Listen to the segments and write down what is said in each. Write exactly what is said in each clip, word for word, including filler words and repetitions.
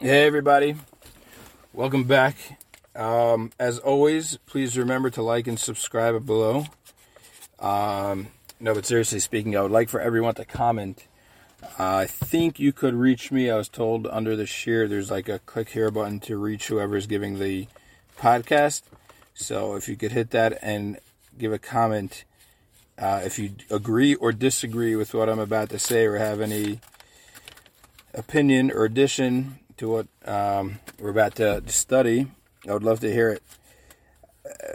Hey everybody, welcome back. Um, as always, please remember to like and subscribe below. Um, no, but seriously speaking, I would like for everyone to comment. Uh, I think you could reach me. I was told under the share there's like a click here button to reach whoever is giving the podcast. So if you could hit that and give a comment uh, if you agree or disagree with what I'm about to say or have any opinion or addition to what um, we're about to study. I would love to hear it.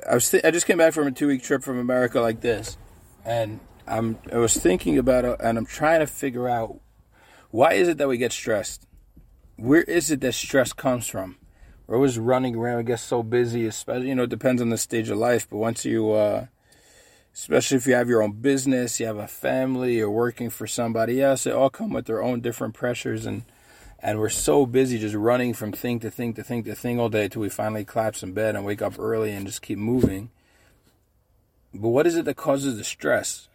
I was th- I just came back from a two-week trip from America like this, and I'm I was thinking about it, and I'm trying to figure out, why is it that we get stressed? Where is it that stress comes from? We're always running around. We get so busy, especially, you know, it depends on the stage of life, but once you, uh, especially if you have your own business, you have a family, you're working for somebody else, they all come with their own different pressures, and And we're so busy just running from thing to thing to thing to thing all day till we finally collapse in bed and wake up early and just keep moving. But what is it that causes the stress?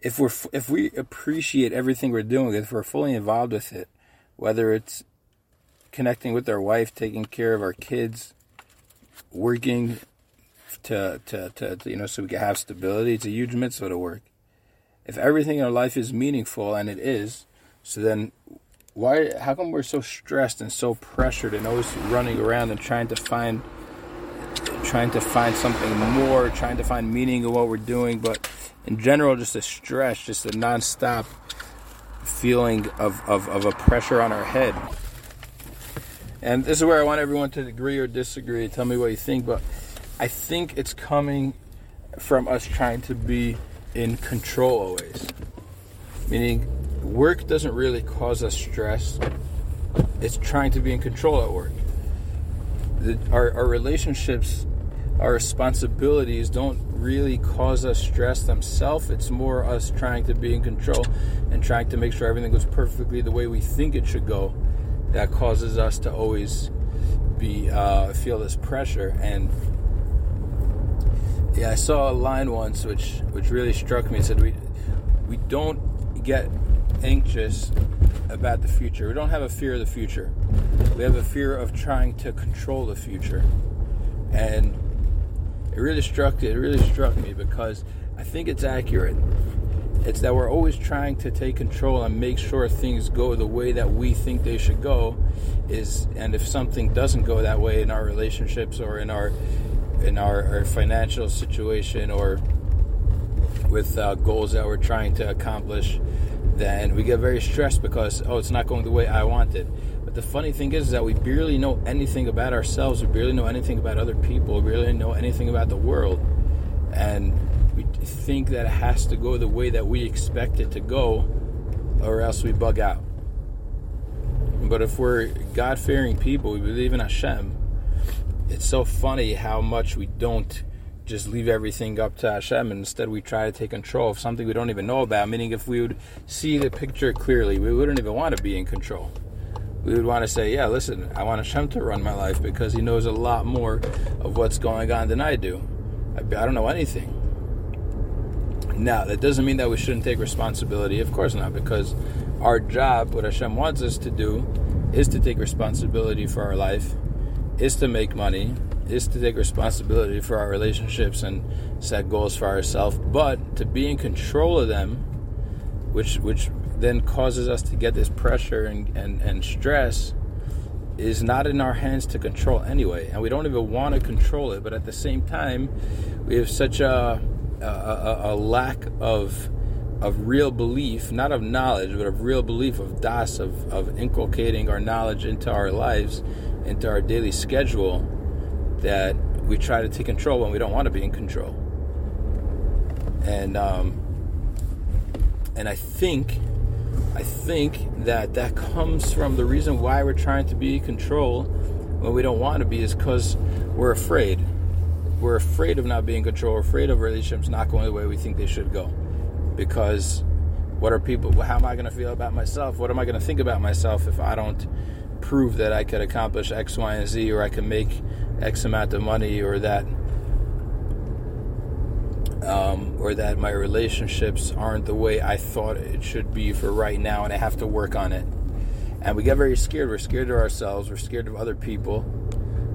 If we're if we appreciate everything we're doing, if we're fully involved with it, whether it's connecting with our wife, taking care of our kids, working to to, to, to you know so we can have stability, it's a huge mitzvah to work. If everything in our life is meaningful, and it is, so then. Why? How come we're so stressed and so pressured and always running around and trying to find, trying to find something more, trying to find meaning in what we're doing? But in general, just a stress, just a nonstop feeling of, of, of a pressure on our head. And this is where I want everyone to agree or disagree. Tell me what you think. But I think it's coming from us trying to be in control always, meaning. Work doesn't really cause us stress. It's trying to be in control at work. The, our, our relationships, our responsibilities don't really cause us stress themselves. It's more us trying to be in control and trying to make sure everything goes perfectly the way we think it should go. That causes us to always be uh, feel this pressure. And yeah, I saw a line once which, which really struck me. It said, we, we don't get anxious about the future. We don't have a fear of the future. We have a fear of trying to control the future. And it really struck it really struck me because I think it's accurate. It's that we're always trying to take control and make sure things go the way that we think they should go. Is and if something doesn't go that way in our relationships or in our in our, our financial situation or with uh, goals that we're trying to accomplish, then we get very stressed because, oh, it's not going the way I want it. But the funny thing is, is that we barely know anything about ourselves. We barely know anything about other people. We barely know anything about the world. And we think that it has to go the way that we expect it to go or else we bug out. But if we're God-fearing people, we believe in Hashem, it's so funny how much we don't just leave everything up to Hashem, and instead we try to take control of something we don't even know about, meaning if we would see the picture clearly, we wouldn't even want to be in control. We would want to say, yeah, listen, I want Hashem to run my life because he knows a lot more of what's going on than I do. I, I don't know anything. Now, that doesn't mean that we shouldn't take responsibility. Of course not, because our job, what Hashem wants us to do, is to take responsibility for our life, is to make money, is to take responsibility for our relationships and set goals for ourselves, but to be in control of them, which which then causes us to get this pressure and, and, and stress, is not in our hands to control anyway. And we don't even want to control it, but at the same time, we have such a a, a lack of of real belief, not of knowledge, but of real belief, of das, of, of inculcating our knowledge into our lives, into our daily schedule, that we try to take control when we don't want to be in control. And um, and I think I think that that comes from the reason why we're trying to be in control when we don't want to be, is because we're afraid. We're afraid of not being in control. We're afraid of relationships not going the way we think they should go. Because what are people, how am I going to feel about myself? What am I going to think about myself if I don't prove that I could accomplish X, Y, and Z, or I can make X amount of money, or that um, or that my relationships aren't the way I thought it should be for right now and I have to work on it. And we get very scared. We're scared of ourselves. We're scared of other people.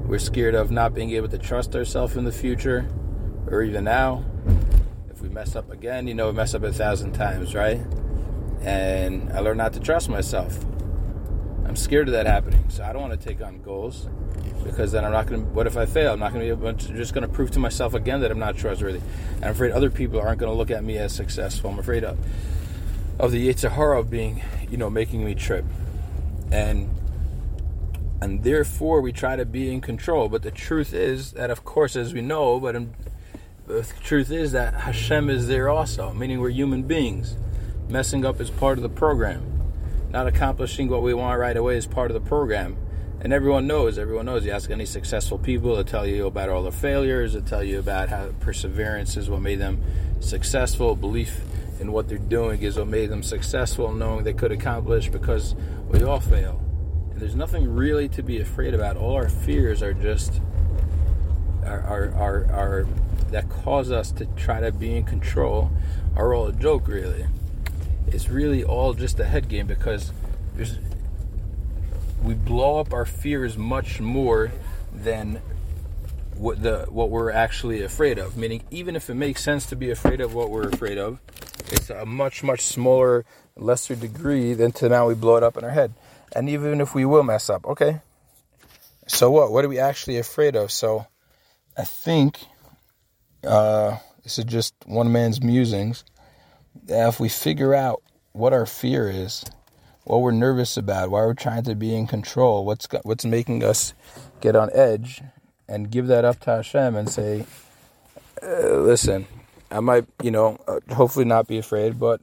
We're scared of not being able to trust ourselves in the future, or even now. If we mess up again, you know, we mess up a thousand times, right? And I learned not to trust myself. I'm scared of that happening, so I don't want to take on goals, because then I'm not going to, what if I fail? I'm not going to be able to, just going to prove to myself again that I'm not trustworthy. And I'm afraid other people aren't going to look at me as successful. I'm afraid of, of the Yetzer Hara being, you know, making me trip. And and therefore we try to be in control. But the truth is that, of course, as we know, but in, the truth is that Hashem is there also, meaning we're human beings. Messing up is part of the program. Not accomplishing what we want right away is part of the program. And everyone knows, everyone knows. You ask any successful people, they'll tell you about all their failures, they'll tell you about how perseverance is what made them successful, belief in what they're doing is what made them successful, knowing they could accomplish, because we all fail. And there's nothing really to be afraid about. All our fears are just, are, are, are, are that cause us to try to be in control, are all a joke, really. It's really all just a head game, because there's... we blow up our fears much more than what the what we're actually afraid of. Meaning, even if it makes sense to be afraid of what we're afraid of, it's a much, much smaller, lesser degree than to now we blow it up in our head. And even if we will mess up, okay, so what? What are we actually afraid of? So I think uh, this is just one man's musings. That if we figure out what our fear is, what we're nervous about, why we're trying to be in control, what's got, what's making us get on edge, and give that up to Hashem and say, uh, listen, I might, you know, hopefully not be afraid, but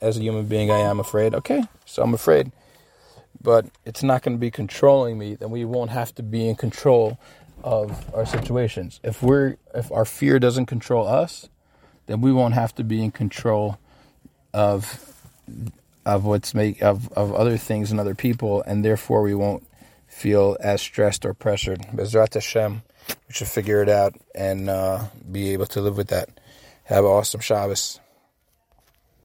as a human being I am afraid. Okay, so I'm afraid, but it's not going to be controlling me, then we won't have to be in control of our situations. If we're, if our fear doesn't control us, then we won't have to be in control of... of what's make of, of other things and other people, and therefore we won't feel as stressed or pressured. Bezrat Hashem, we should figure it out and uh, be able to live with that. Have an awesome Shabbos.